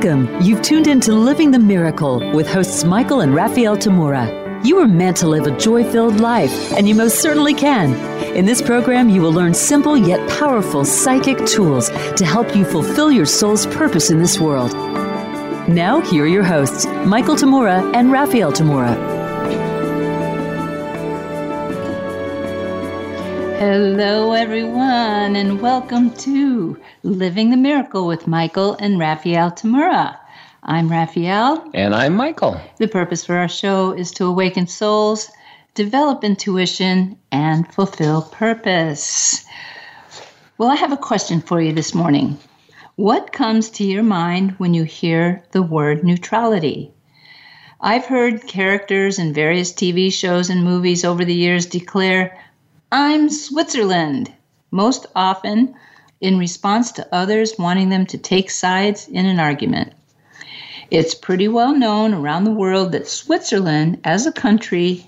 Welcome. You've tuned in to Living the Miracle with hosts Michael and Raphaelle Tamura. You were meant to live a joy-filled life, and you most certainly can. In this program, you will learn simple yet powerful psychic tools to help you fulfill your soul's purpose in this world. Now, here are your hosts, Michael Tamura and Raphaelle Tamura. Hello, everyone, and welcome to Living the Miracle with Michael and Raphaelle Tamura. I'm Raphaelle. And I'm Michael. The purpose for our show is to awaken souls, develop intuition, and fulfill purpose. Well, I have a question for you this morning. What comes to your mind when you hear the word neutrality? I've heard characters in various TV shows and movies over the years declare, "I'm Switzerland," most often in response to others wanting them to take sides in an argument. It's pretty well known around the world that Switzerland, as a country,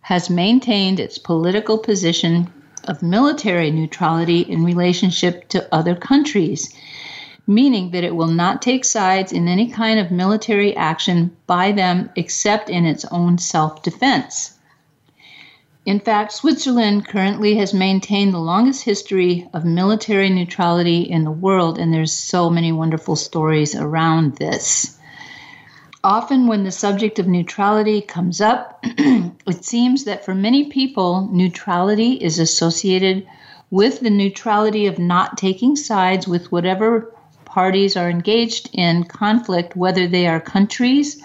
has maintained its political position of military neutrality in relationship to other countries, meaning that it will not take sides in any kind of military action by them except in its own self-defense. In fact, Switzerland currently has maintained the longest history of military neutrality in the world, and there's so many wonderful stories around this. Often when the subject of neutrality comes up, it seems that for many people, neutrality is associated with the neutrality of not taking sides with whatever parties are engaged in conflict, whether they are countries,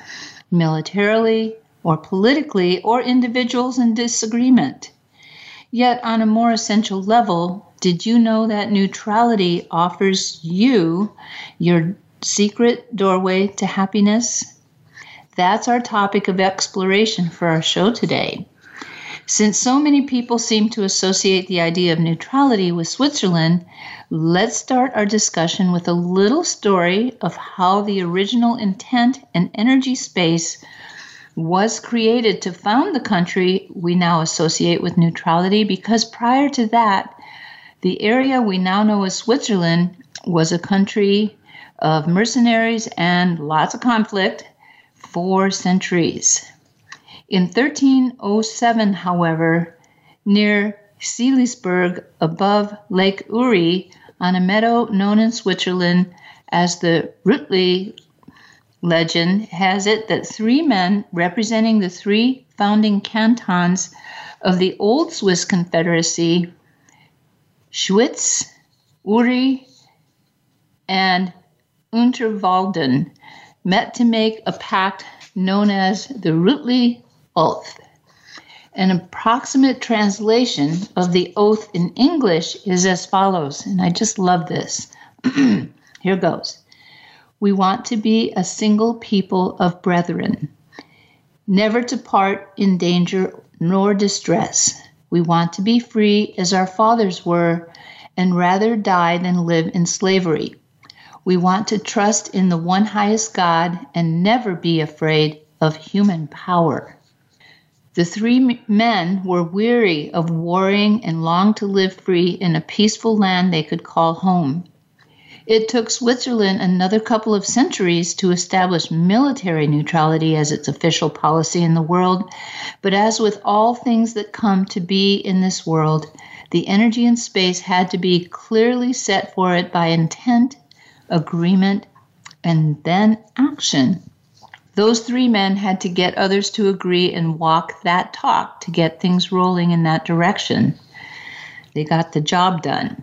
militarily, or politically, or individuals in disagreement. Yet, on a more essential level, did you know that neutrality offers you your secret doorway to happiness? That's our topic of exploration for our show today. Since so many people seem to associate the idea of neutrality with Switzerland, let's start our discussion with a little story of how the original intent and energy space was created to found the country we now associate with neutrality, because prior to that, the area we now know as Switzerland was a country of mercenaries and lots of conflict for centuries. In 1307, however, near Seelisberg above Lake Uri on a meadow known in Switzerland as the Rütli, legend has it that three men representing the three founding cantons of the old Swiss Confederacy, Schwitz, Uri, and Unterwalden, met to make a pact known as the Rutli Oath. An approximate translation of the oath in English is as follows, and I just love this. Here goes. "We want to be a single people of brethren, never to part in danger nor distress. We want to be free as our fathers were, and rather die than live in slavery. We want to trust in the one highest God and never be afraid of human power." The three men were weary of warring and longed to live free in a peaceful land they could call home. It took Switzerland another couple of centuries to establish military neutrality as its official policy in the world, but as with all things that come to be in this world, the energy and space had to be clearly set for it by intent, agreement, and then action. Those three men had to get others to agree and walk that talk to get things rolling in that direction. They got the job done.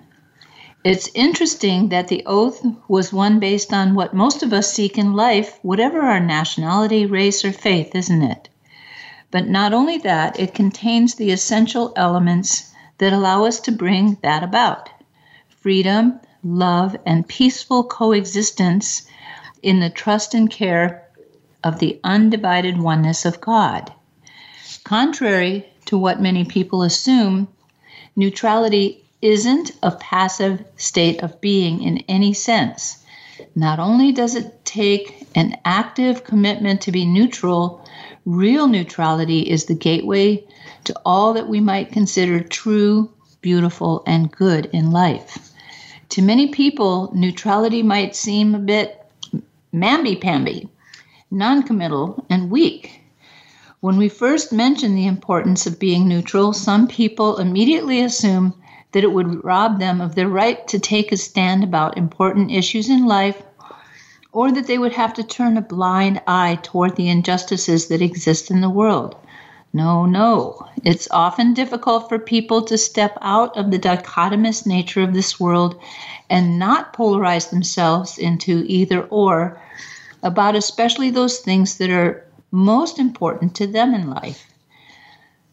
It's interesting that the oath was one based on what most of us seek in life, whatever our nationality, race, or faith, isn't it? But not only that, it contains the essential elements that allow us to bring that about: freedom, love, and peaceful coexistence in the trust and care of the undivided oneness of God. Contrary to what many people assume, neutrality isn't a passive state of being in any sense. Not only does it take an active commitment to be neutral, real neutrality is the gateway to all that we might consider true, beautiful, and good in life. To many people, neutrality might seem a bit mamby-pamby, noncommittal, and weak. When we first mention the importance of being neutral, some people immediately assume that it would rob them of their right to take a stand about important issues in life, or that they would have to turn a blind eye toward the injustices that exist in the world. No, no. It's often difficult for people to step out of the dichotomous nature of this world and not polarize themselves into either or about especially those things that are most important to them in life.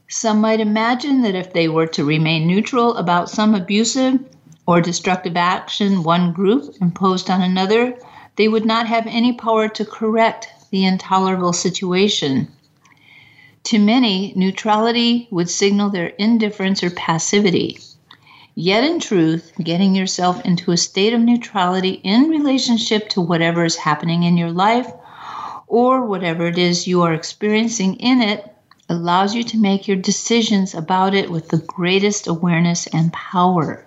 Some might imagine that if they were to remain neutral about some abusive or destructive action one group imposed on another, they would not have any power to correct the intolerable situation. To many, neutrality would signal their indifference or passivity. Yet in truth, getting yourself into a state of neutrality in relationship to whatever is happening in your life or whatever it is you are experiencing in it allows you to make your decisions about it with the greatest awareness and power.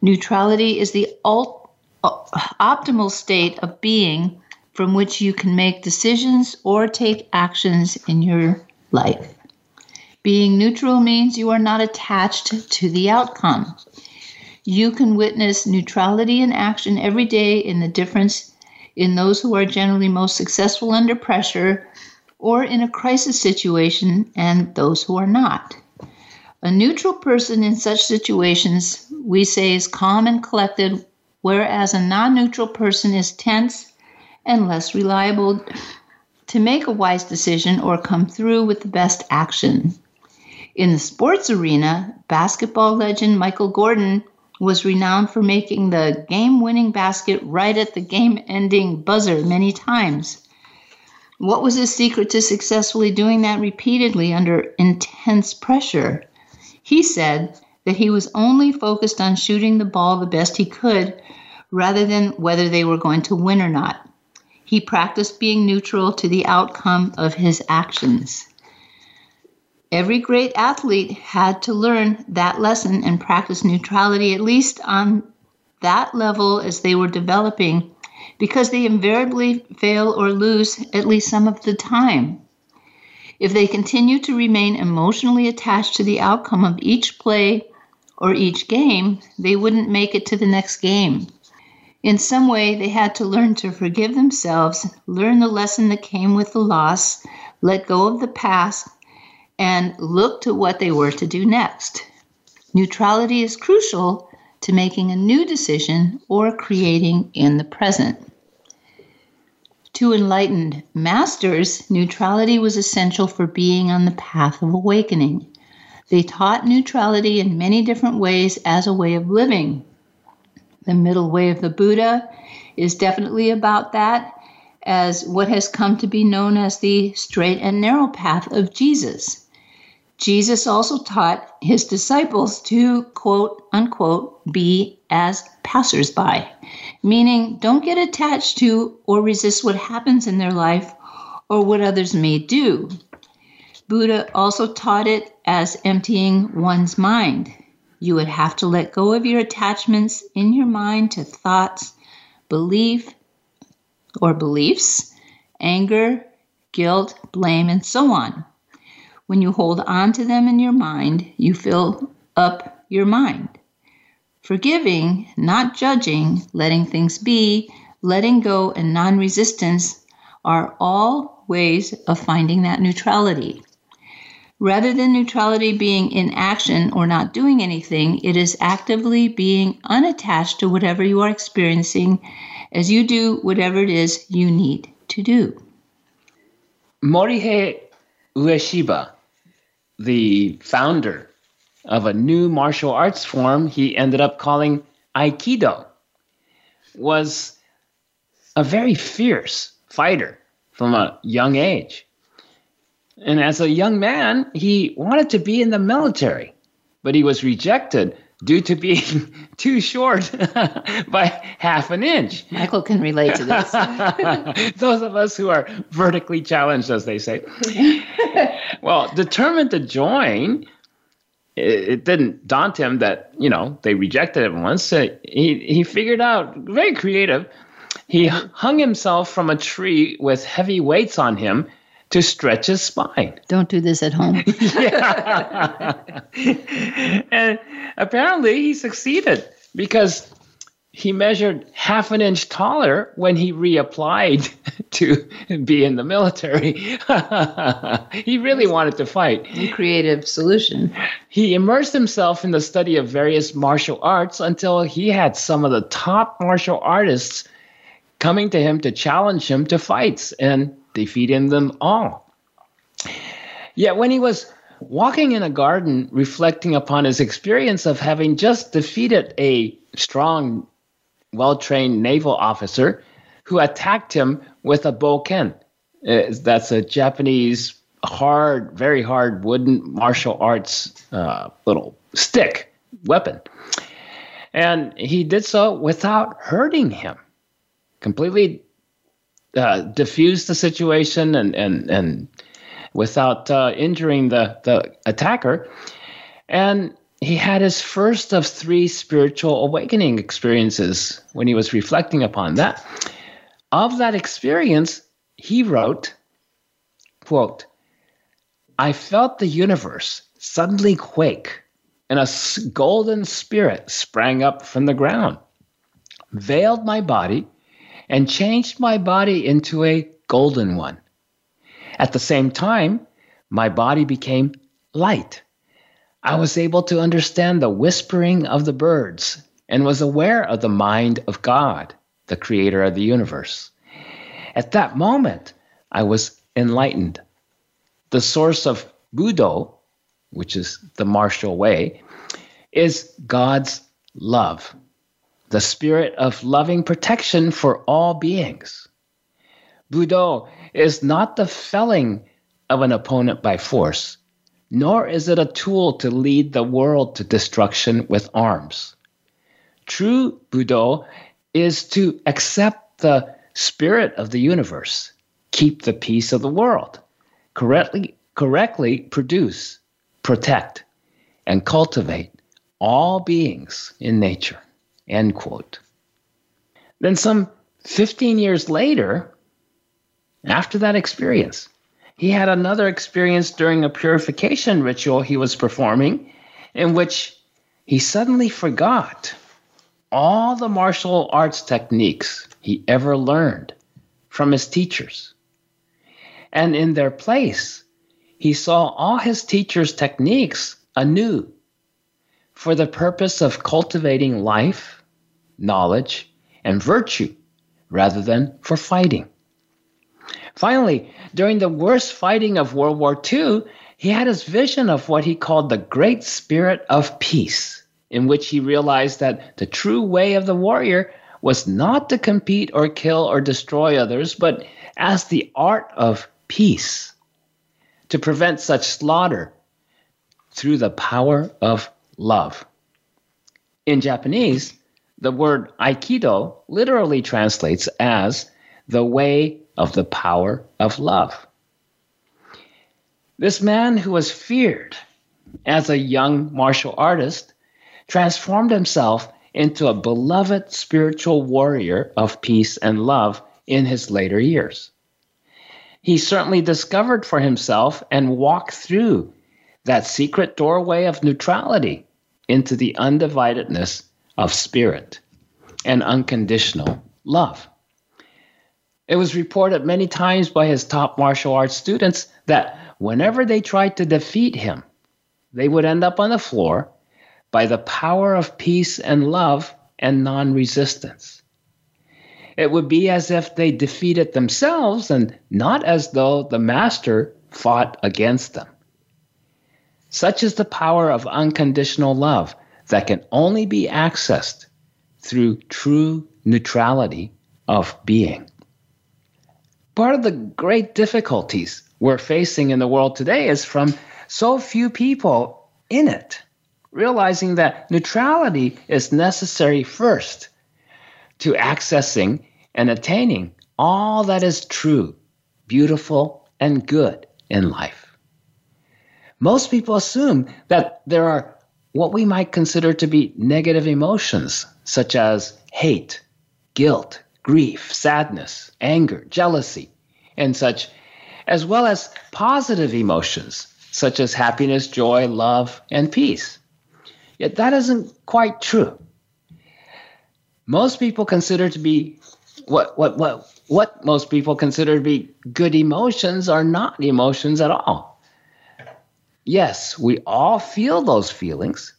Neutrality is the optimal state of being from which you can make decisions or take actions in your life. Being neutral means you are not attached to the outcome. You can witness neutrality in action every day in the difference in those who are generally most successful under pressure or in a crisis situation and those who are not. A neutral person in such situations, we say, is calm and collected, whereas a non-neutral person is tense and less reliable to make a wise decision or come through with the best action. In the sports arena, basketball legend Michael Jordan was renowned for making the game-winning basket right at the game-ending buzzer many times. What was his secret to successfully doing that repeatedly under intense pressure? He said that he was only focused on shooting the ball the best he could rather than whether they were going to win or not. He practiced being neutral to the outcome of his actions. Every great athlete had to learn that lesson and practice neutrality at least on that level as they were developing, because they invariably fail or lose at least some of the time. If they continue to remain emotionally attached to the outcome of each play or each game, they wouldn't make it to the next game. In some way, they had to learn to forgive themselves, learn the lesson that came with the loss, let go of the past, and look to what they were to do next. Neutrality is crucial to making a new decision or creating in the present. To enlightened masters, neutrality was essential for being on the path of awakening. They taught neutrality in many different ways as a way of living. The middle way of the Buddha is definitely about that, as what has come to be known as the straight and narrow path of Jesus. Jesus also taught his disciples to, quote, unquote, be as passersby, meaning don't get attached to or resist what happens in their life or what others may do. Buddha also taught it as emptying one's mind. You would have to let go of your attachments in your mind to thoughts, beliefs, anger, guilt, blame, and so on. When you hold on to them in your mind, you fill up your mind. Forgiving, not judging, letting things be, letting go, and non-resistance are all ways of finding that neutrality. Rather than neutrality being inaction or not doing anything, it is actively being unattached to whatever you are experiencing as you do whatever it is you need to do. Morihei Ueshiba, the founder of a new martial arts form he ended up calling Aikido, was a very fierce fighter from a young age. And as a young man, he wanted to be in the military, but he was rejected due to being too short by half an inch. Michael can relate to this. Those of us who are vertically challenged, as they say. Well, determined to join, it didn't daunt him that, they rejected him once. He figured out, very creative, He hung himself from a tree with heavy weights on him to stretch his spine. Don't do this at home. And apparently he succeeded because he measured half an inch taller when he reapplied to be in the military. He really wanted to fight. A creative solution. He immersed himself in the study of various martial arts until he had some of the top martial artists coming to him to challenge him to fights and defeating them all. Yet when he was walking in a garden, reflecting upon his experience of having just defeated a strong, well-trained naval officer who attacked him with a boken. That's a Japanese hard, very hard wooden martial arts little stick weapon. And he did so without hurting him. Completely diffused the situation and without injuring the attacker. And he had his first of three spiritual awakening experiences when he was reflecting upon that. Of that experience, he wrote, quote, "I felt the universe suddenly quake, and a golden spirit sprang up from the ground, veiled my body, and changed my body into a golden one. At the same time, my body became light. I was able to understand the whispering of the birds and was aware of the mind of God, the creator of the universe. At that moment, I was enlightened. The source of Budo, which is the martial way, is God's love, the spirit of loving protection for all beings. Budo is not the felling of an opponent by force, nor is it a tool to lead the world to destruction with arms. True Budo is to accept the spirit of the universe, keep the peace of the world, correctly produce, protect, and cultivate all beings in nature." End quote. Then some 15 years later, after that experience, he had another experience during a purification ritual he was performing in which he suddenly forgot all the martial arts techniques he ever learned from his teachers. And in their place, he saw all his teachers' techniques anew for the purpose of cultivating life, knowledge, and virtue, rather than for fighting. Finally, during the worst fighting of World War II, he had his vision of what he called the Great Spirit of Peace, in which he realized that the true way of the warrior was not to compete or kill or destroy others, but as the art of peace, to prevent such slaughter through the power of love. In Japanese, the word Aikido literally translates as the way of the power of love. This man who was feared as a young martial artist transformed himself into a beloved spiritual warrior of peace and love in his later years. He certainly discovered for himself and walked through that secret doorway of neutrality into the undividedness of spirit and unconditional love. It was reported many times by his top martial arts students that whenever they tried to defeat him, they would end up on the floor by the power of peace and love and non-resistance. It would be as if they defeated themselves and not as though the master fought against them. Such is the power of unconditional love that can only be accessed through true neutrality of being. Part of the great difficulties we're facing in the world today is from so few people in it, realizing that neutrality is necessary first to accessing and attaining all that is true, beautiful, and good in life. Most people assume that there are what we might consider to be negative emotions, such as hate, guilt, grief, sadness, anger, jealousy, and such, as well as positive emotions such as happiness, joy, love, and peace. Yet that isn't quite true. Most people consider to be what most people consider to be good emotions are not emotions at all. Yes, we all feel those feelings,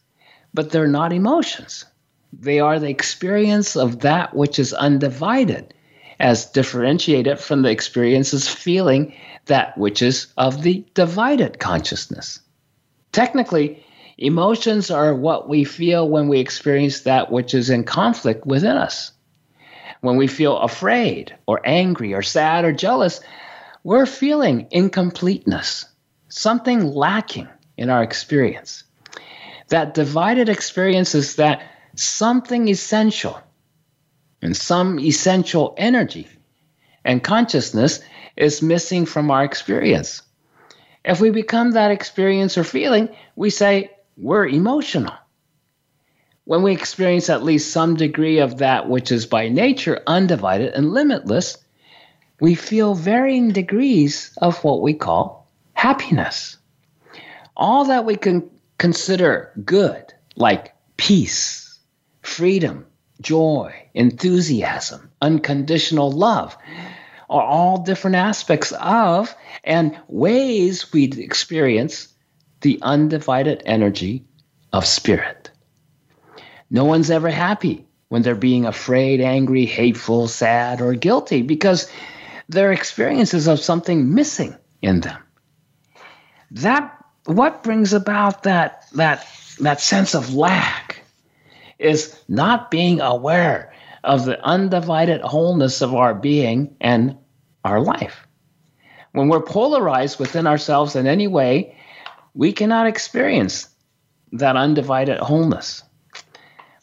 but they're not emotions. They are the experience of that which is undivided, as differentiated from the experiences feeling that which is of the divided consciousness. Technically, emotions are what we feel when we experience that which is in conflict within us. When we feel afraid or angry or sad or jealous, we're feeling incompleteness, something lacking in our experience. That divided experience is that something essential and some essential energy and consciousness is missing from our experience. If we become that experience or feeling, we say we're emotional. When we experience at least some degree of that which is by nature undivided and limitless, we feel varying degrees of what we call happiness. All that we can consider good, like peace, freedom, joy, enthusiasm, unconditional love, are all different aspects of and ways we experience the undivided energy of spirit. No one's ever happy when they're being afraid, angry, hateful, sad, or guilty because their experiences of something missing in them. That what brings about that sense of lack is not being aware of the undivided wholeness of our being and our life. When we're polarized within ourselves in any way, we cannot experience that undivided wholeness.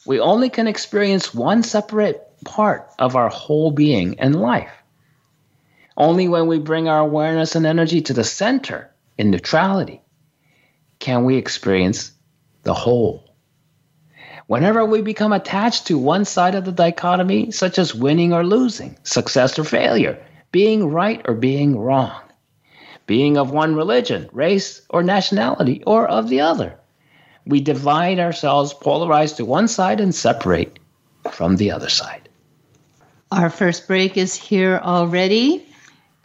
We only can experience one separate part of our whole being and life. Only when we bring our awareness and energy to the center in neutrality can we experience the whole. Whenever we become attached to one side of the dichotomy, such as winning or losing, success or failure, being right or being wrong, being of one religion, race, or nationality, or of the other, we divide ourselves, polarize to one side, and separate from the other side. Our first break is here already,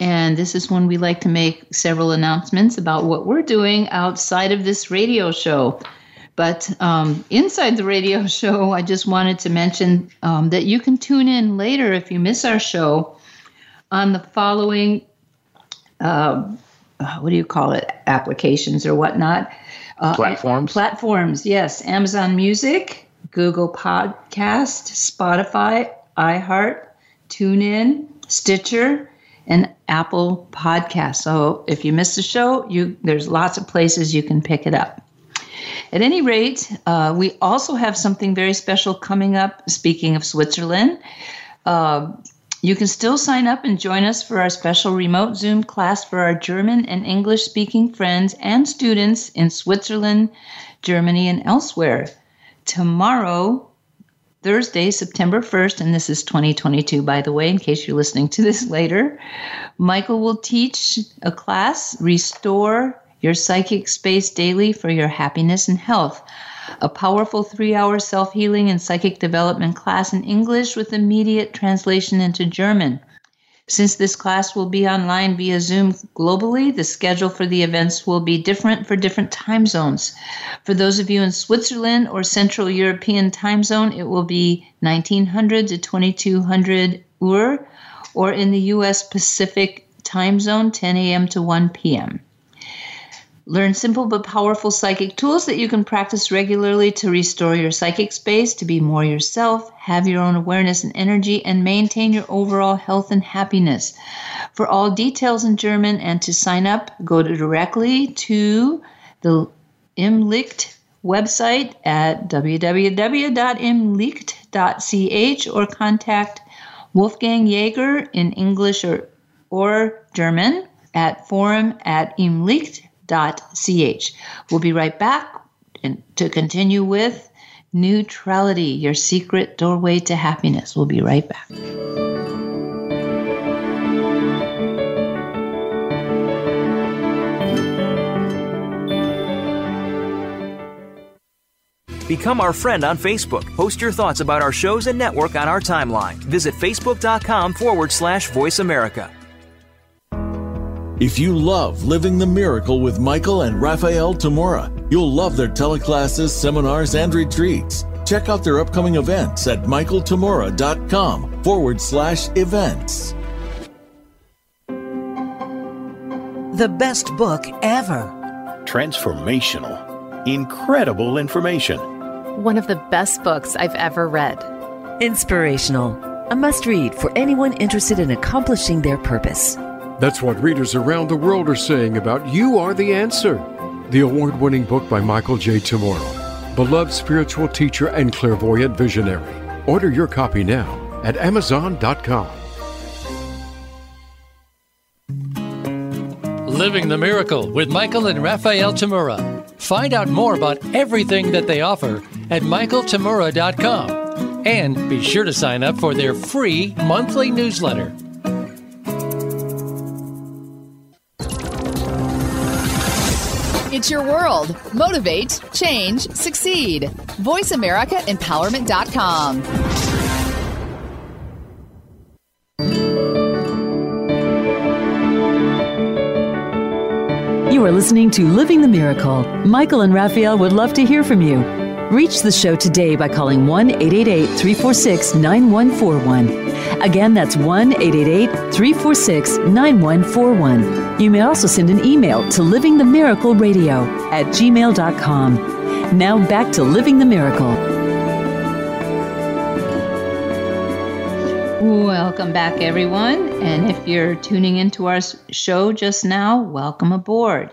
and this is when we like to make several announcements about what we're doing outside of this radio show. But inside the radio show, I just wanted to mention that you can tune in later if you miss our show on the following, applications or whatnot. Platforms. Platforms, yes. Amazon Music, Google Podcast, Spotify, iHeart, TuneIn, Stitcher, and Apple Podcasts. So if you miss the show, there's lots of places you can pick it up. At any rate, we also have something very special coming up. Speaking of Switzerland, you can still sign up and join us for our special remote Zoom class for our German and English-speaking friends and students in Switzerland, Germany, and elsewhere. Tomorrow, Thursday, September 1st, and this is 2022, by the way, in case you're listening to this later, Michael will teach a class, Restore Your Psychic Space Daily for Your Happiness and Health, a powerful 3-hour self-healing and psychic development class in English with immediate translation into German. Since this class will be online via Zoom globally, the schedule for the events will be different for different time zones. For those of you in Switzerland or Central European time zone, it will be 1900 to 2200 Uhr, or in the U.S. Pacific time zone, 10 a.m. to 1 p.m. Learn simple but powerful psychic tools that you can practice regularly to restore your psychic space, to be more yourself, have your own awareness and energy, and maintain your overall health and happiness. For all details in German and to sign up, go directly to the ImLicht website at www.imlicht.ch or contact Wolfgang Jaeger in English or German at forum@imlicht.ch. We'll be right back to continue with Neutrality, Your Secret Doorway to Happiness. We'll be right back. Become our friend on Facebook. Post your thoughts about our shows and network on our timeline. Visit Facebook.com/Voice America. If you love Living the Miracle with Michael and Raphaelle Tamura, you'll love their teleclasses, seminars, and retreats. Check out their upcoming events at MichaelTamura.com/events. The best book ever. Transformational. Incredible information. One of the best books I've ever read. Inspirational. A must-read for anyone interested in accomplishing their purpose. That's what readers around the world are saying about You Are the Answer, the award-winning book by Michael J. Tamura, beloved spiritual teacher and clairvoyant visionary. Order your copy now at Amazon.com. Living the Miracle with Michael and Raphaelle Tamura. Find out more about everything that they offer at MichaelTamura.com. And be sure to sign up for their free monthly newsletter. It's your world. Motivate, change, succeed. VoiceAmericaEmpowerment.com. You are listening to Living the Miracle. Michael and Raphaelle would love to hear from you. Reach the show today by calling 1-888-346-9141. Again, that's 1-888-346-9141. You may also send an email to livingthemiracleradio@gmail.com. Now back to Living the Miracle. Welcome back, everyone. And if you're tuning into our show just now, welcome aboard.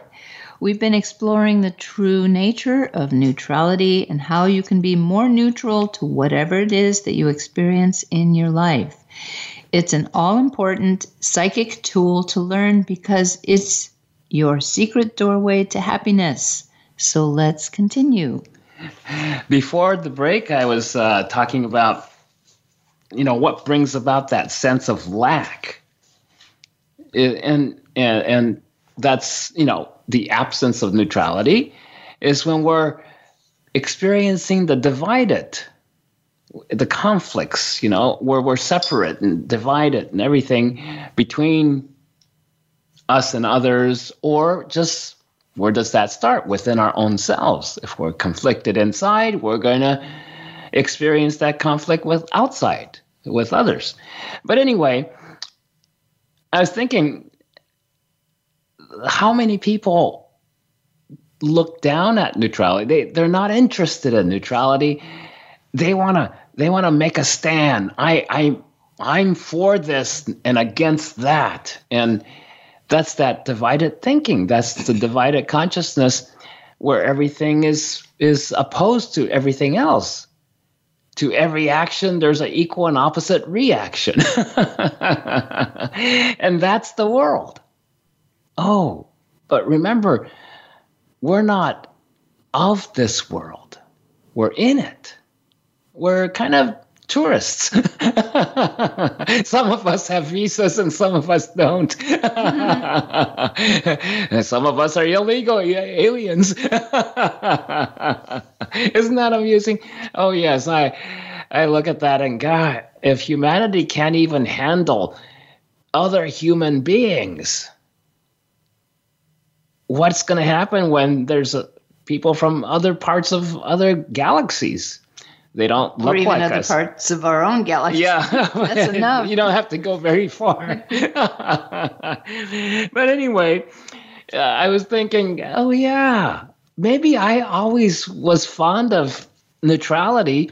We've been exploring the true nature of neutrality and how you can be more neutral to whatever it is that you experience in your life. It's an all-important psychic tool to learn because it's your secret doorway to happiness. So let's continue. Before the break, I was talking about, what brings about that sense of lack. And that's, the absence of neutrality is when we're experiencing the divided, the conflicts, where we're separate and divided and everything between us and others, or just where does that start? Within our own selves. If we're conflicted inside, we're going to experience that conflict with outside, with others. But anyway, I was thinking, how many people look down at neutrality? They're not interested in neutrality. They wanna make a stand. I'm for this and against that. And that's that divided thinking. That's the divided consciousness where everything is opposed to everything else. To every action, there's an equal and opposite reaction. And that's the world. Oh, but remember, we're not of this world. We're in it. We're kind of tourists. Some of us have visas and some of us don't. And some of us are illegal aliens. Isn't that amusing? Oh, yes, I look at that and, God, if humanity can't even handle other human beings, what's going to happen when there's people from other parts of other galaxies? They don't look like us. Or even other parts of our own galaxy. Yeah. That's enough. You don't have to go very far. But anyway, I was thinking, oh, yeah, maybe I always was fond of neutrality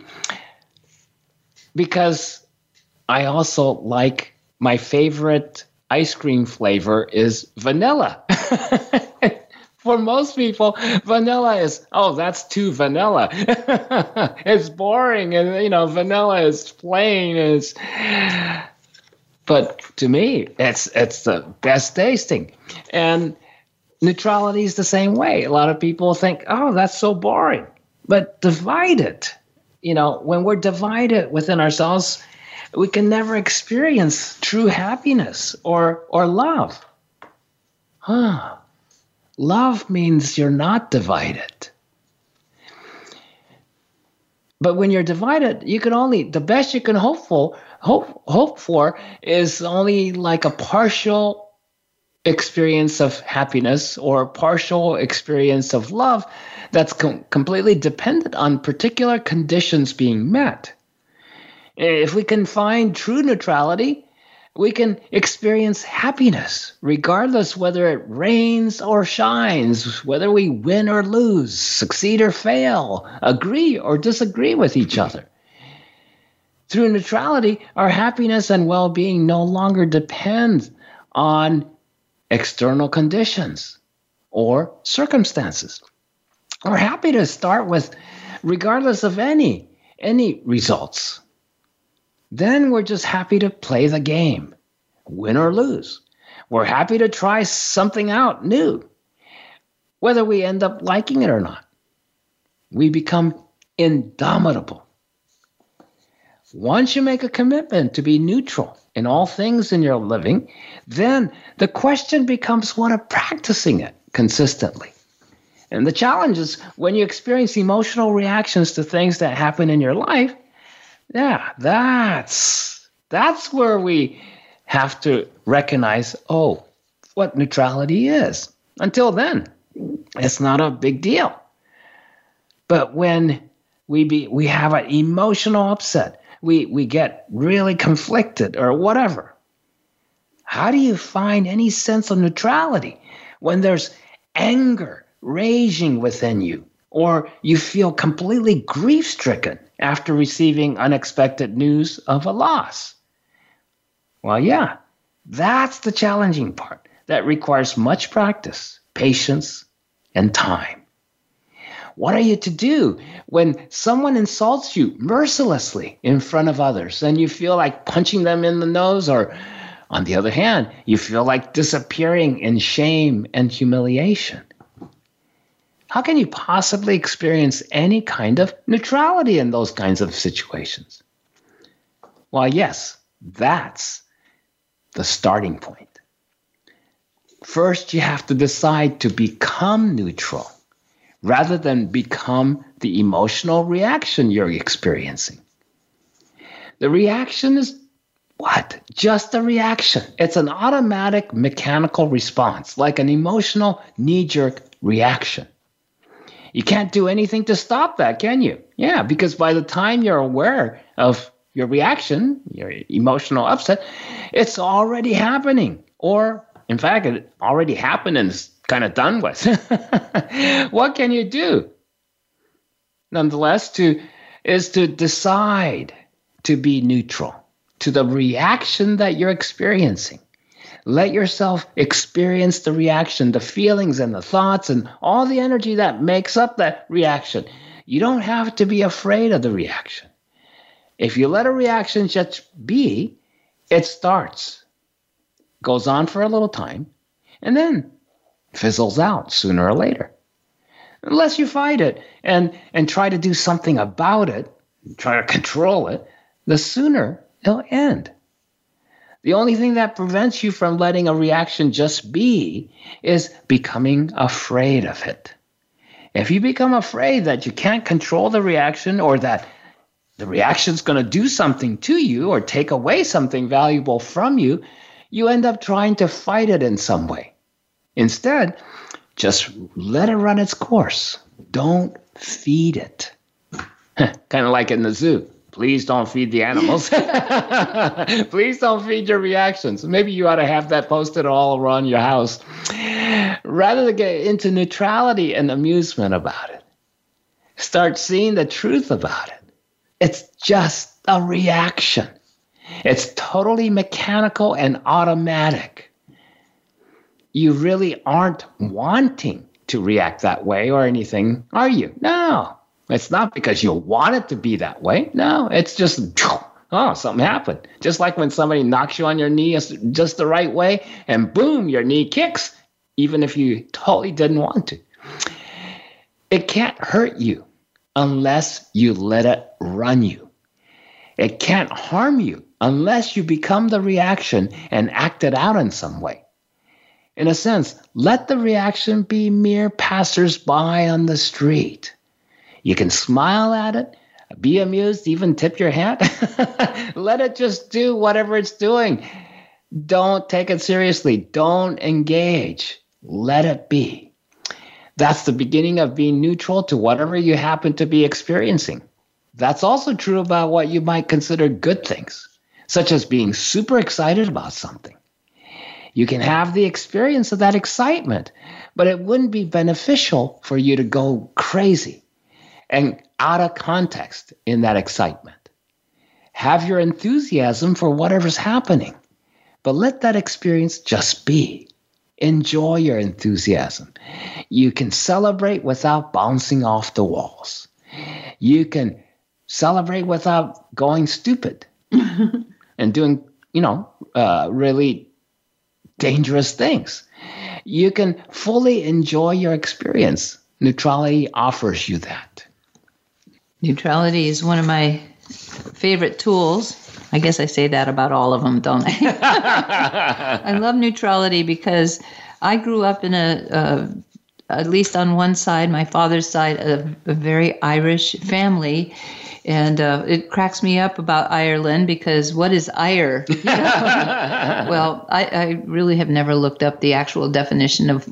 because I also like my favorite ice cream flavor is vanilla. For most people, vanilla is, oh, that's too vanilla. It's boring and, vanilla is plain. But to me, it's the best tasting. And neutrality is the same way. A lot of people think, oh, that's so boring. But divided, when we're divided within ourselves, we can never experience true happiness or love. Huh. Love means you're not divided. But when you're divided, you can only, the best you can hope for is only like a partial experience of happiness or partial experience of love that's completely dependent on particular conditions being met. If we can find true neutrality, we can experience happiness regardless whether it rains or shines, whether we win or lose, succeed or fail, agree or disagree with each other. Through neutrality, our happiness and well-being no longer depend on external conditions or circumstances. We're happy to start with regardless of any results. Then we're just happy to play the game, win or lose. We're happy to try something out new, whether we end up liking it or not. We become indomitable. Once you make a commitment to be neutral in all things in your living, then the question becomes one of practicing it consistently. And the challenge is when you experience emotional reactions to things that happen in your life, yeah, that's where we have to recognize, what neutrality is. Until then, it's not a big deal. But when we have an emotional upset, we get really conflicted or whatever. How do you find any sense of neutrality when there's anger raging within you, or you feel completely grief-stricken after receiving unexpected news of a loss? Well, yeah, that's the challenging part that requires much practice, patience, and time. What are you to do when someone insults you mercilessly in front of others and you feel like punching them in the nose, or on the other hand, you feel like disappearing in shame and humiliation? How can you possibly experience any kind of neutrality in those kinds of situations? Well, yes, that's the starting point. First, you have to decide to become neutral rather than become the emotional reaction you're experiencing. The reaction is what? Just a reaction. It's an automatic mechanical response, like an emotional knee-jerk reaction. You can't do anything to stop that, can you? Yeah, because by the time you're aware of your reaction, your emotional upset, it's already happening. Or, in fact, it already happened and it's kind of done with. What can you do? Nonetheless, is to decide to be neutral to the reaction that you're experiencing. Let yourself experience the reaction, the feelings and the thoughts and all the energy that makes up that reaction. You don't have to be afraid of the reaction. If you let a reaction just be, it starts, goes on for a little time, and then fizzles out sooner or later. Unless you fight it and try to do something about it, try to control it, the sooner it'll end. The only thing that prevents you from letting a reaction just be is becoming afraid of it. If you become afraid that you can't control the reaction, or that the reaction's going to do something to you or take away something valuable from you, you end up trying to fight it in some way. Instead, just let it run its course. Don't feed it. Kind of like in the zoo. Please don't feed the animals. Please don't feed your reactions. Maybe you ought to have that posted all around your house. Rather than get into neutrality and amusement about it, start seeing the truth about it. It's just a reaction. It's totally mechanical and automatic. You really aren't wanting to react that way or anything, are you? No. It's not because you want it to be that way. No, it's just, something happened. Just like when somebody knocks you on your knee just the right way and boom, your knee kicks, even if you totally didn't want to. It can't hurt you unless you let it run you. It can't harm you unless you become the reaction and act it out in some way. In a sense, let the reaction be mere passers-by on the street. You can smile at it, be amused, even tip your hat. Let it just do whatever it's doing. Don't take it seriously. Don't engage. Let it be. That's the beginning of being neutral to whatever you happen to be experiencing. That's also true about what you might consider good things, such as being super excited about something. You can have the experience of that excitement, but it wouldn't be beneficial for you to go crazy and out of context in that excitement. Have your enthusiasm for whatever's happening, but let that experience just be. Enjoy your enthusiasm. You can celebrate without bouncing off the walls. You can celebrate without going stupid and doing, really dangerous things. You can fully enjoy your experience. Neutrality offers you that. Neutrality is one of my favorite tools. I guess I say that about all of them, don't I? I love neutrality because I grew up in at least on one side, my father's side, a very Irish family. And it cracks me up about Ireland because what is ire? You know? Well, I really have never looked up the actual definition of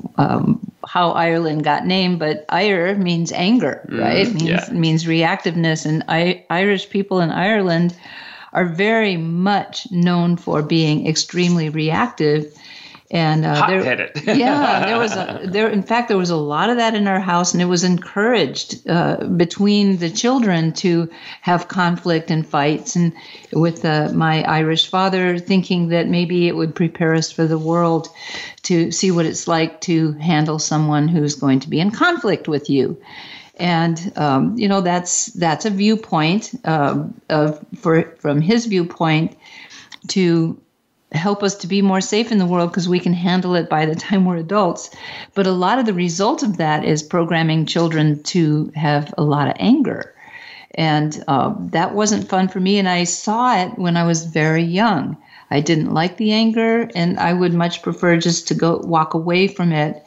how Ireland got named, but ire means anger, right? It means reactiveness. And Irish people in Ireland are very much known for being extremely reactive. And hot-headed. In fact, there was a lot of that in our house, and it was encouraged between the children to have conflict and fights, and with my Irish father thinking that maybe it would prepare us for the world to see what it's like to handle someone who's going to be in conflict with you. And, that's a viewpoint from his viewpoint to help us to be more safe in the world because we can handle it by the time we're adults. But a lot of the result of that is programming children to have a lot of anger. And that wasn't fun for me. And I saw it when I was very young. I didn't like the anger, and I would much prefer just to go walk away from it.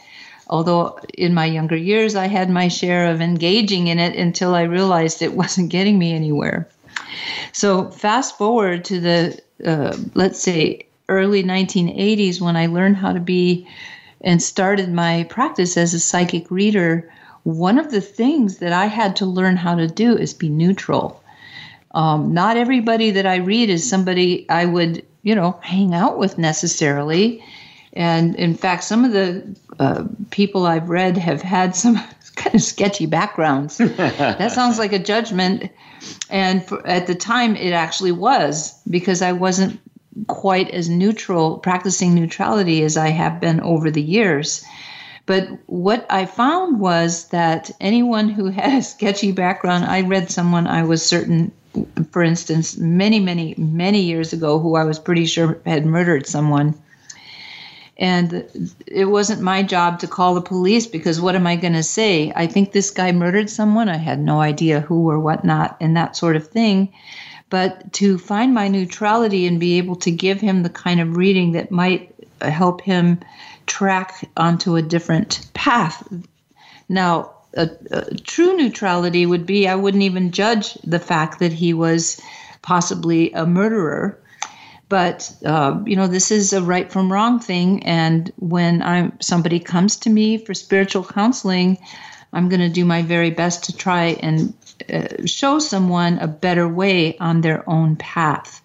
Although in my younger years, I had my share of engaging in it until I realized it wasn't getting me anywhere. So fast forward to the, let's say, early 1980s when I learned how to be and started my practice as a psychic reader. One of the things that I had to learn how to do is be neutral. Not everybody that I read is somebody I would, hang out with necessarily. And in fact, some of the people I've read have had some kind of sketchy backgrounds. That sounds like a judgment. And at the time, it actually was, because I wasn't quite as neutral, practicing neutrality, as I have been over the years. But what I found was that anyone who had a sketchy background, I read someone I was certain, for instance, many, many, many years ago, who I was pretty sure had murdered someone. And it wasn't my job to call the police because what am I going to say? I think this guy murdered someone. I had no idea who or what not and that sort of thing. But to find my neutrality and be able to give him the kind of reading that might help him track onto a different path. Now, a true neutrality would be I wouldn't even judge the fact that he was possibly a murderer. But, this is a right from wrong thing. And when somebody comes to me for spiritual counseling, I'm going to do my very best to try and show someone a better way on their own path.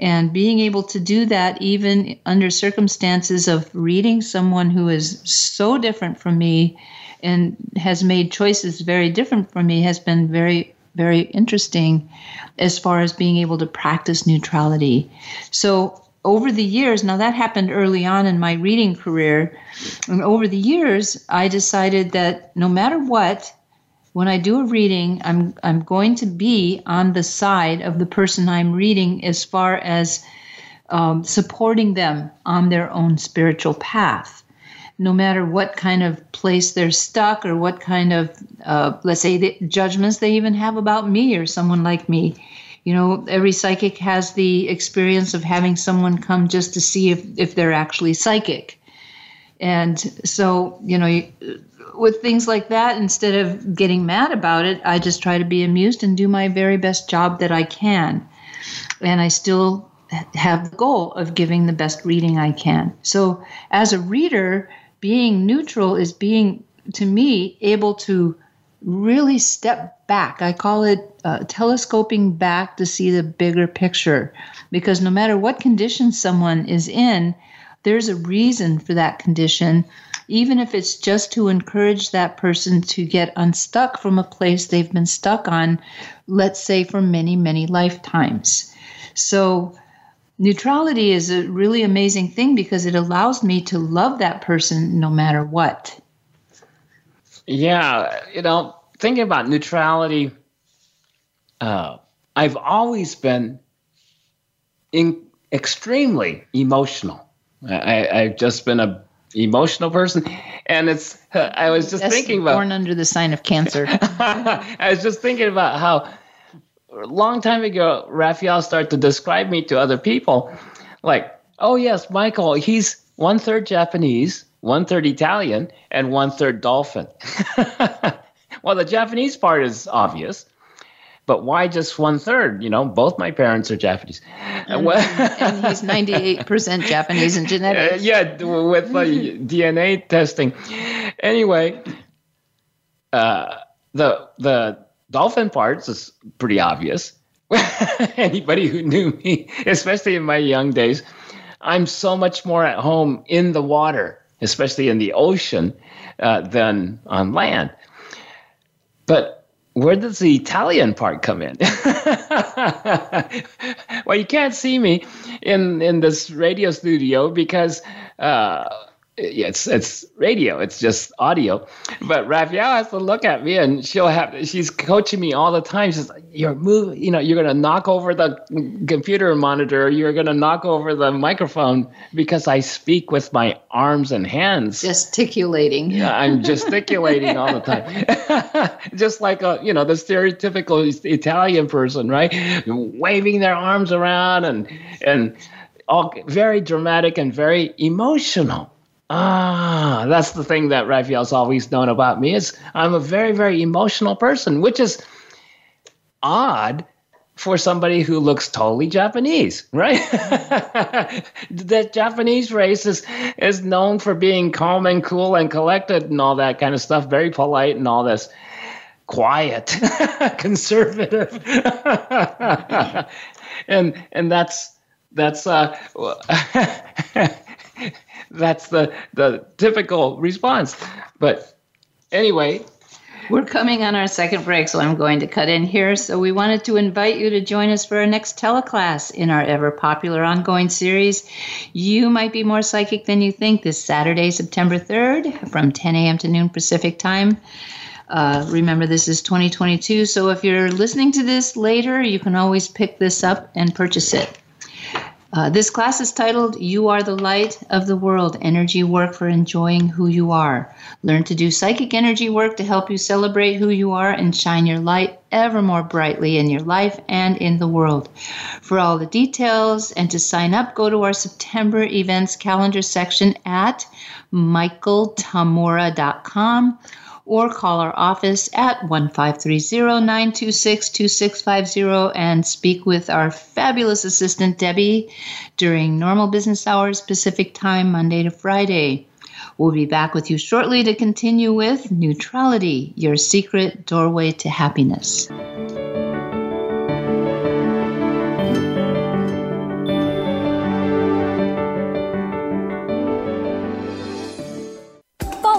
And being able to do that, even under circumstances of reading someone who is so different from me and has made choices very different from me, has been very very interesting as far as being able to practice neutrality. So over the years, now that happened early on in my reading career, and over the years, I decided that no matter what, when I do a reading, I'm going to be on the side of the person I'm reading as far as supporting them on their own spiritual path. No matter what kind of place they're stuck or what kind of, let's say, the judgments they even have about me or someone like me. Every psychic has the experience of having someone come just to see if they're actually psychic. And so, you know, with things like that, instead of getting mad about it, I just try to be amused and do my very best job that I can. And I still have the goal of giving the best reading I can. So as a reader, being neutral is being, to me, able to really step back. I call it telescoping back to see the bigger picture, because no matter what condition someone is in, there's a reason for that condition, even if it's just to encourage that person to get unstuck from a place they've been stuck on, let's say for many, many lifetimes. So neutrality is a really amazing thing because it allows me to love that person no matter what. Yeah, you know, thinking about neutrality, I've always been extremely emotional. I've just been an emotional person, and I was just thinking about born under the sign of Cancer. I was just thinking about how a long time ago Raphaelle started to describe me to other people, like, "Oh yes, Michael, he's 1/3 Japanese, 1/3 Italian, and 1/3 dolphin." Well, the Japanese part is obvious. But why just 1/3? You know, both my parents are Japanese. And he's 98% Japanese in genetics. Yeah, with DNA testing. Anyway, the dolphin parts is pretty obvious. Anybody who knew me, especially in my young days, I'm so much more at home in the water, especially in the ocean, than on land. But where does the Italian part come in? Well, you can't see me in this radio studio because it's radio. It's just audio. But Raphaelle has to look at me, and she's coaching me all the time. She's like, you're going to knock over the computer monitor. You're going to knock over the microphone because I speak with my arms and hands. Gesticulating. Yeah, I'm gesticulating all the time. Just like the stereotypical Italian person, right? Waving their arms around and all very dramatic and very emotional. Ah, that's the thing that Raphaelle's always known about me, is I'm a very, very emotional person, which is odd for somebody who looks totally Japanese, right? The Japanese race is known for being calm and cool and collected and all that kind of stuff, very polite and all this, quiet, conservative, and that's that's the typical response. But anyway, we're coming on our second break, so I'm going to cut in here. So we wanted to invite you to join us for our next teleclass in our ever-popular ongoing series, You Might Be More Psychic Than You Think, this Saturday, September 3rd, from 10 a.m. to noon Pacific time. Remember, this is 2022, so if you're listening to this later, you can always pick this up and purchase it. This class is titled, You Are the Light of the World, Energy Work for Enjoying Who You Are. Learn to do psychic energy work to help you celebrate who you are and shine your light ever more brightly in your life and in the world. For all the details and to sign up, go to our September events calendar section at MichaelTamura.com or call our office at 1-530-926-2650 and speak with our fabulous assistant, Debbie, during normal business hours, Pacific time, Monday to Friday. We'll be back with you shortly to continue with Neutrality, Your Secret Doorway to Happiness.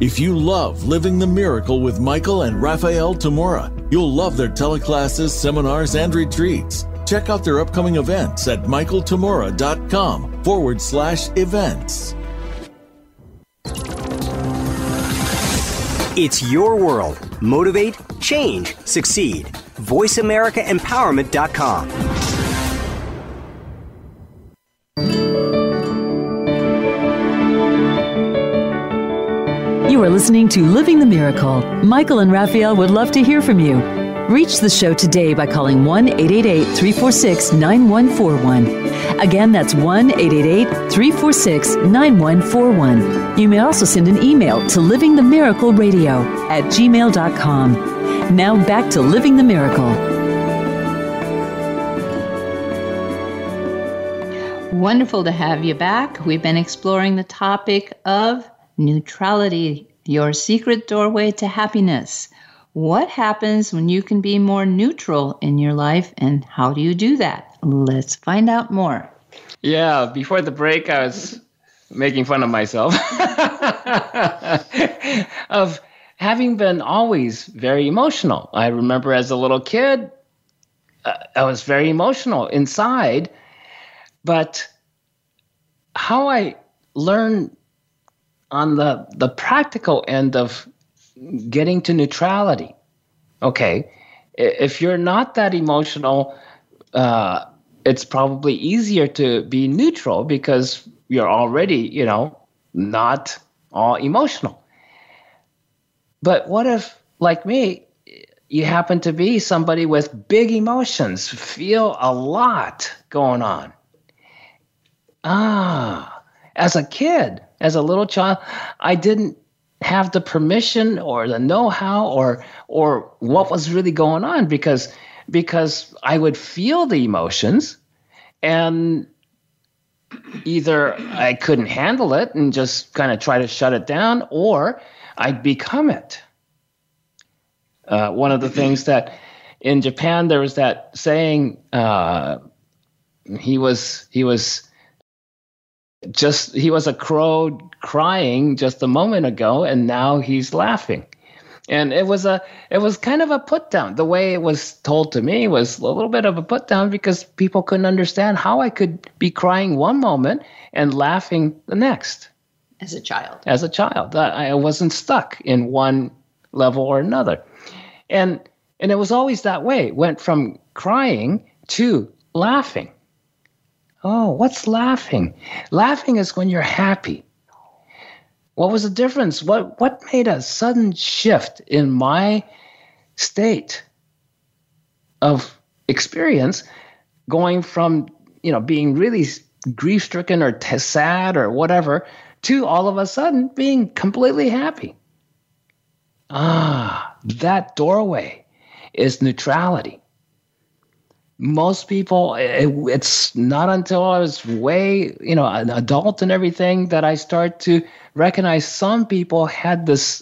If you love Living the Miracle with Michael and Raphaelle Tamura, you'll love their teleclasses, seminars, and retreats. Check out their upcoming events at MichaelTamura.com/events. It's your world. Motivate, change, succeed. VoiceAmericaEmpowerment.com. You are listening to Living the Miracle. Michael and Raphaelle would love to hear from you. Reach the show today by calling 1-888-346-9141. Again, that's 1-888-346-9141. You may also send an email to livingthemiracleradio@gmail.com. Now back to Living the Miracle. Wonderful to have you back. We've been exploring the topic of neutrality, your secret doorway to happiness. What happens when you can be more neutral in your life, and how do you do that? Let's find out more. Yeah, before the break, I was making fun of myself of having been always very emotional. I remember as a little kid, I was very emotional inside, but how I learned on the practical end of getting to neutrality. Okay, if you're not that emotional, it's probably easier to be neutral because you're already, not all emotional. But what if, like me, you happen to be somebody with big emotions, feel a lot going on? As a kid, as a little child, I didn't have the permission or the know-how or what was really going on because I would feel the emotions and either I couldn't handle it and just kind of try to shut it down, or I'd become it. One of the things that in Japan, there was that saying, he was a crow crying just a moment ago, and now he's laughing. And it was kind of a put down. The way it was told to me was a little bit of a put down because people couldn't understand how I could be crying one moment and laughing the next. As a child, I wasn't stuck in one level or another. And it was always that way. It went from crying to laughing. Oh, what's laughing? Laughing is when you're happy. What was the difference? What made a sudden shift in my state of experience, going from being really grief-stricken or sad or whatever to all of a sudden being completely happy? That doorway is neutrality. Most people, it's not until I was way, an adult and everything that I start to recognize some people had this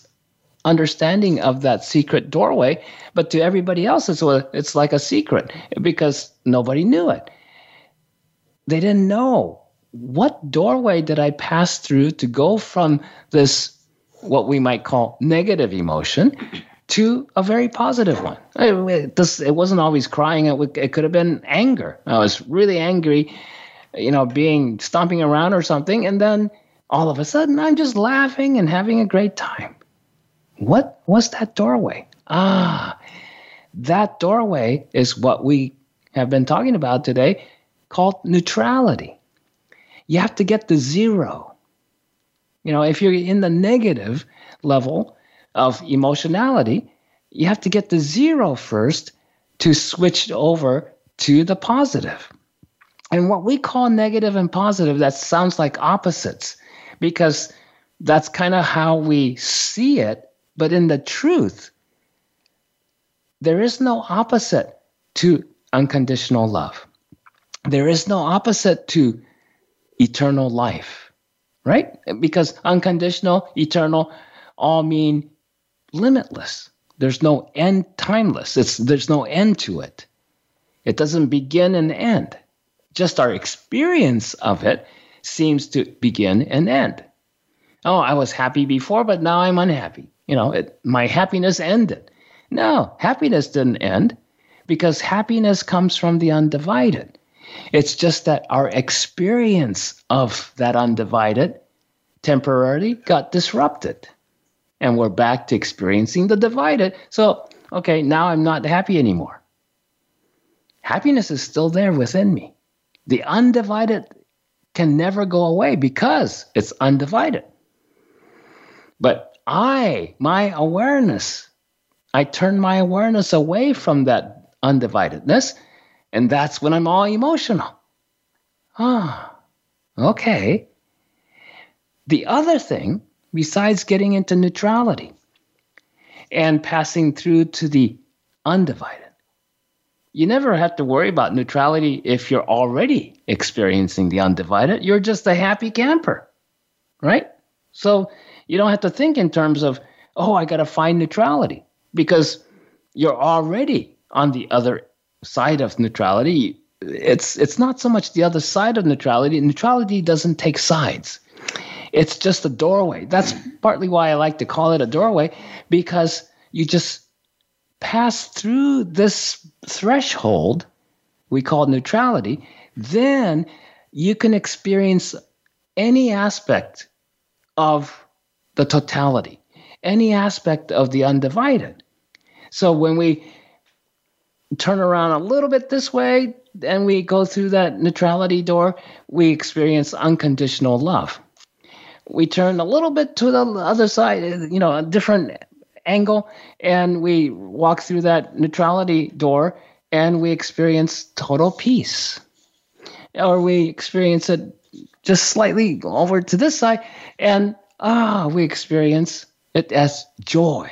understanding of that secret doorway, but to everybody else, it's like a secret because nobody knew it. They didn't know, what doorway did I pass through to go from this, what we might call negative emotion, to a very positive one. It wasn't always crying. It could have been anger. I was really angry, stomping around or something, and then all of a sudden I'm just laughing and having a great time. What was that doorway? That doorway is what we have been talking about today, called neutrality. You have to get to zero. If you're in the negative level of emotionality, you have to get to zero first to switch over to the positive. And what we call negative and positive, that sounds like opposites, because that's kind of how we see it. But in the truth, there is no opposite to unconditional love. There is no opposite to eternal life. right? Because unconditional, eternal, all mean limitless. There's no end, timeless. There's no end to it. It doesn't begin and end. Just our experience of it seems to begin and end. Oh, I was happy before, but now I'm unhappy. My happiness ended. No, happiness didn't end, because happiness comes from the undivided. It's just that our experience of that undivided temporarily got disrupted. And we're back to experiencing the divided. So, okay, now I'm not happy anymore. Happiness is still there within me. The undivided can never go away because it's undivided. But my awareness, I turn my awareness away from that undividedness, and that's when I'm all emotional. Ah, okay. The other thing, besides getting into neutrality and passing through to the undivided, you never have to worry about neutrality if you're already experiencing the undivided. You're just a happy camper, right? So you don't have to think in terms of, oh, I got to find neutrality, because you're already on the other side of neutrality. It's not so much the other side of neutrality. Neutrality doesn't take sides. It's just a doorway. That's partly why I like to call it a doorway, because you just pass through this threshold we call neutrality. Then you can experience any aspect of the totality, any aspect of the undivided. So when we turn around a little bit this way and we go through that neutrality door, we experience unconditional love. We turn a little bit to the other side, a different angle, and we walk through that neutrality door and we experience total peace. Or we experience it just slightly over to this side, and we experience it as joy.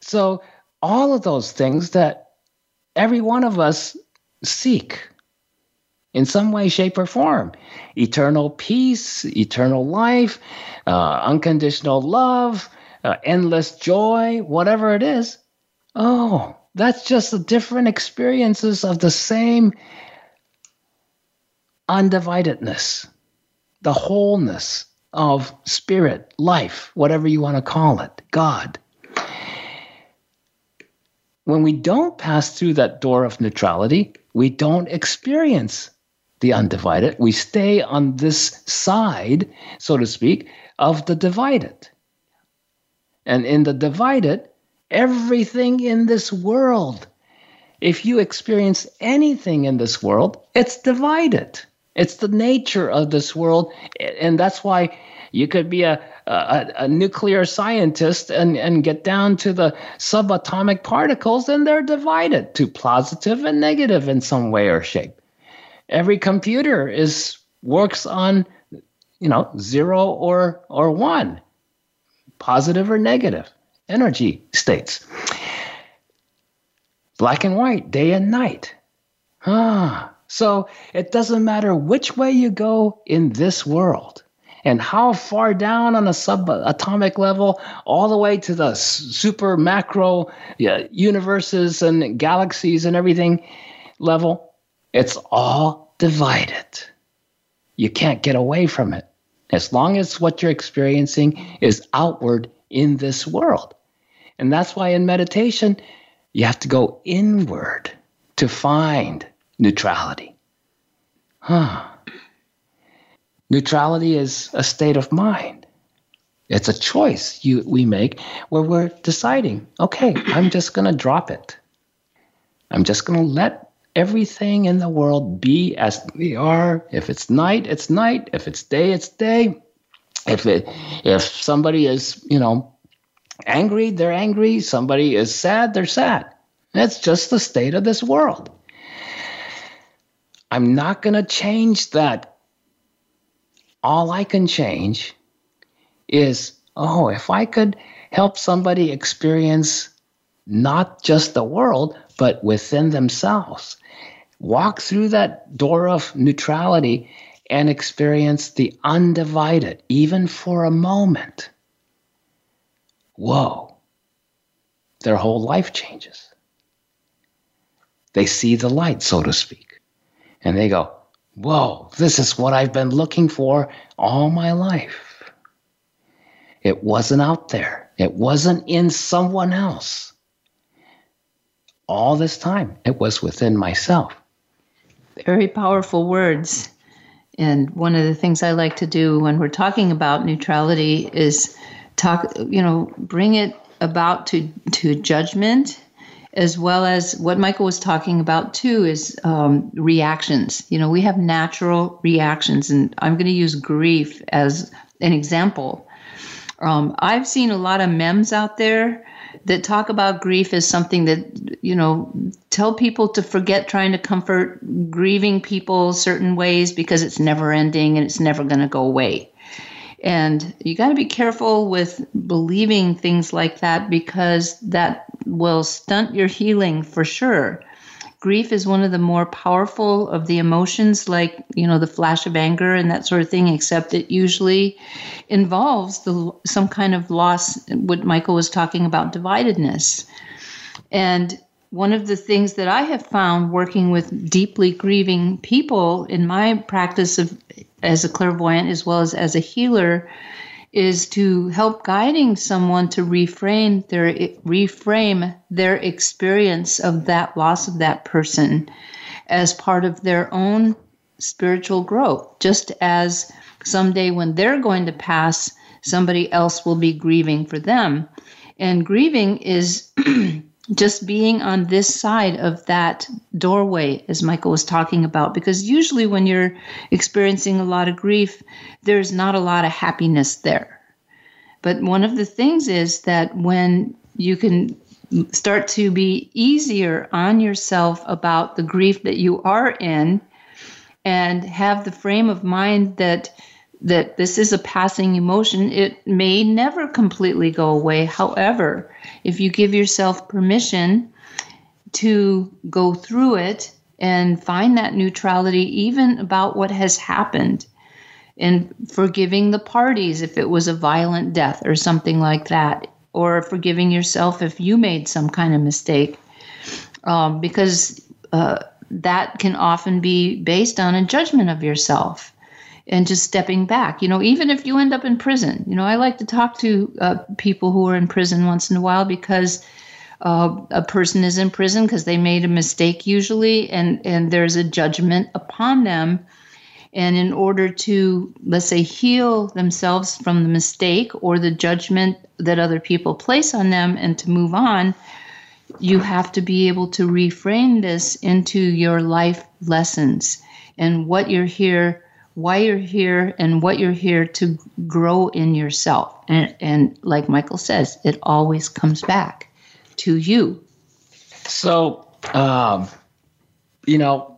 So all of those things that every one of us seek in some way, shape, or form. Eternal peace, eternal life, unconditional love, endless joy, whatever it is. Oh, that's just the different experiences of the same undividedness, the wholeness of spirit, life, whatever you want to call it, God. When we don't pass through that door of neutrality, we don't experience the undivided. We stay on this side, so to speak, of the divided. And in the divided, everything in this world, if you experience anything in this world, it's divided. It's the nature of this world. And that's why you could be a nuclear scientist and get down to the subatomic particles, and they're divided to positive and negative in some way or shape. Every computer works on, zero or one, positive or negative energy states, black and white, day and night. So it doesn't matter which way you go in this world, and how far down on a subatomic level, all the way to the super macro universes and galaxies and everything level, it's all divided. You can't get away from it, as long as what you're experiencing is outward in this world. And that's why in meditation, you have to go inward to find neutrality. Neutrality is a state of mind. It's a choice we make, where we're deciding, okay, I'm just going to drop it. I'm just going to let everything in the world be as they are. If it's night, it's night. If it's day, it's day. If somebody is, angry, they're angry. Somebody is sad, they're sad. That's just the state of this world. I'm not going to change that. All I can change is, if I could help somebody experience not just the world, but within themselves, walk through that door of neutrality and experience the undivided, even for a moment, whoa, their whole life changes. They see the light, so to speak, and they go, whoa, this is what I've been looking for all my life. It wasn't out there. It wasn't in someone else. All this time, it was within myself. Very powerful words. And one of the things I like to do when we're talking about neutrality is bring it about to judgment, as well as what Michael was talking about too is reactions. You know, we have natural reactions, and I'm going to use grief as an example. I've seen a lot of memes out there that talk about grief as something that, you know, tell people to forget trying to comfort grieving people certain ways because it's never ending and it's never going to go away. And you got to be careful with believing things like that because that will stunt your healing for sure. Grief is one of the more powerful of the emotions, like, you know, the flash of anger and that sort of thing, except it usually involves some kind of loss, what Michael was talking about, dividedness. And one of the things that I have found working with deeply grieving people in my practice of as a clairvoyant as well as a healer is to help guiding someone to reframe their experience of that loss of that person as part of their own spiritual growth. Just as someday when they're going to pass, somebody else will be grieving for them. And grieving is just being on this side of that doorway, as Michael was talking about, because usually when you're experiencing a lot of grief, there's not a lot of happiness there. But one of the things is that when you can start to be easier on yourself about the grief that you are in and have the frame of mind that this is a passing emotion, it may never completely go away. However, if you give yourself permission to go through it and find that neutrality even about what has happened and forgiving the parties if it was a violent death or something like that, or forgiving yourself if you made some kind of mistake, because that can often be based on a judgment of yourself. And just stepping back, you know, even if you end up in prison, you know, I like to talk to people who are in prison once in a while because a person is in prison because they made a mistake usually, and there's a judgment upon them. And in order to, let's say, heal themselves from the mistake or the judgment that other people place on them and to move on, you have to be able to reframe this into your life lessons and what you're here, why you're here, and what you're here to grow in yourself. And like Michael says, it always comes back to you. So, you know,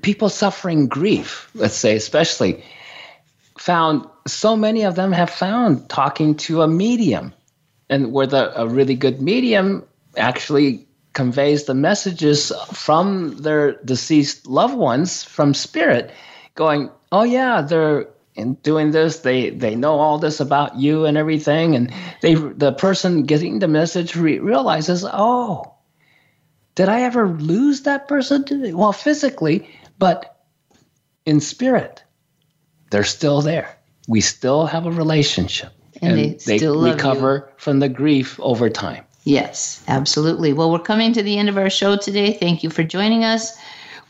people suffering grief, let's say especially, so many of them have found talking to a medium, and where a really good medium actually conveys the messages from their deceased loved ones from spirit, going, oh yeah, they're doing this, they know all this about you and everything, and the person getting the message realizes, oh, did I ever lose that person? Well, physically, but in spirit, they're still there. We still have a relationship, and they still recover from the grief over time. Yes, absolutely. Well, we're coming to the end of our show today. Thank you for joining us.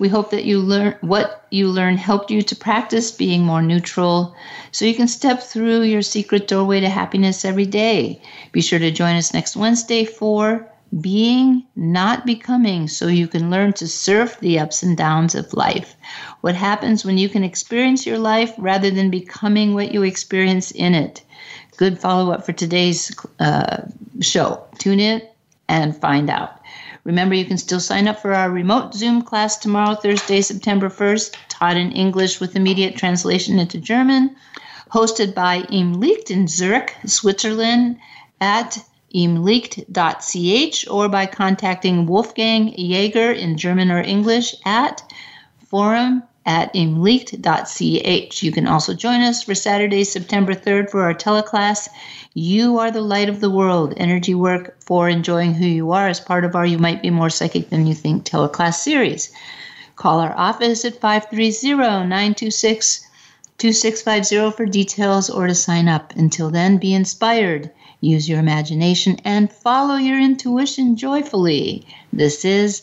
We hope that what you learn helped you to practice being more neutral so you can step through your secret doorway to happiness every day. Be sure to join us next Wednesday for Being, Not Becoming, so you can learn to surf the ups and downs of life. What happens when you can experience your life rather than becoming what you experience in it. Good follow-up for today's show. Tune in and find out. Remember, you can still sign up for our remote Zoom class tomorrow, Thursday, September 1st, taught in English with immediate translation into German, hosted by ImLicht in Zurich, Switzerland, at imlicht.ch, or by contacting Wolfgang Jaeger in German or English at forum at imlicht.ch. You can also join us for Saturday, September 3rd for our teleclass, You Are the Light of the World, Energy Work for Enjoying Who You Are, as part of our You Might Be More Psychic Than You Think teleclass series. Call our office at 530-926-2650 for details or to sign up. Until then, be inspired, use your imagination, and follow your intuition joyfully. This is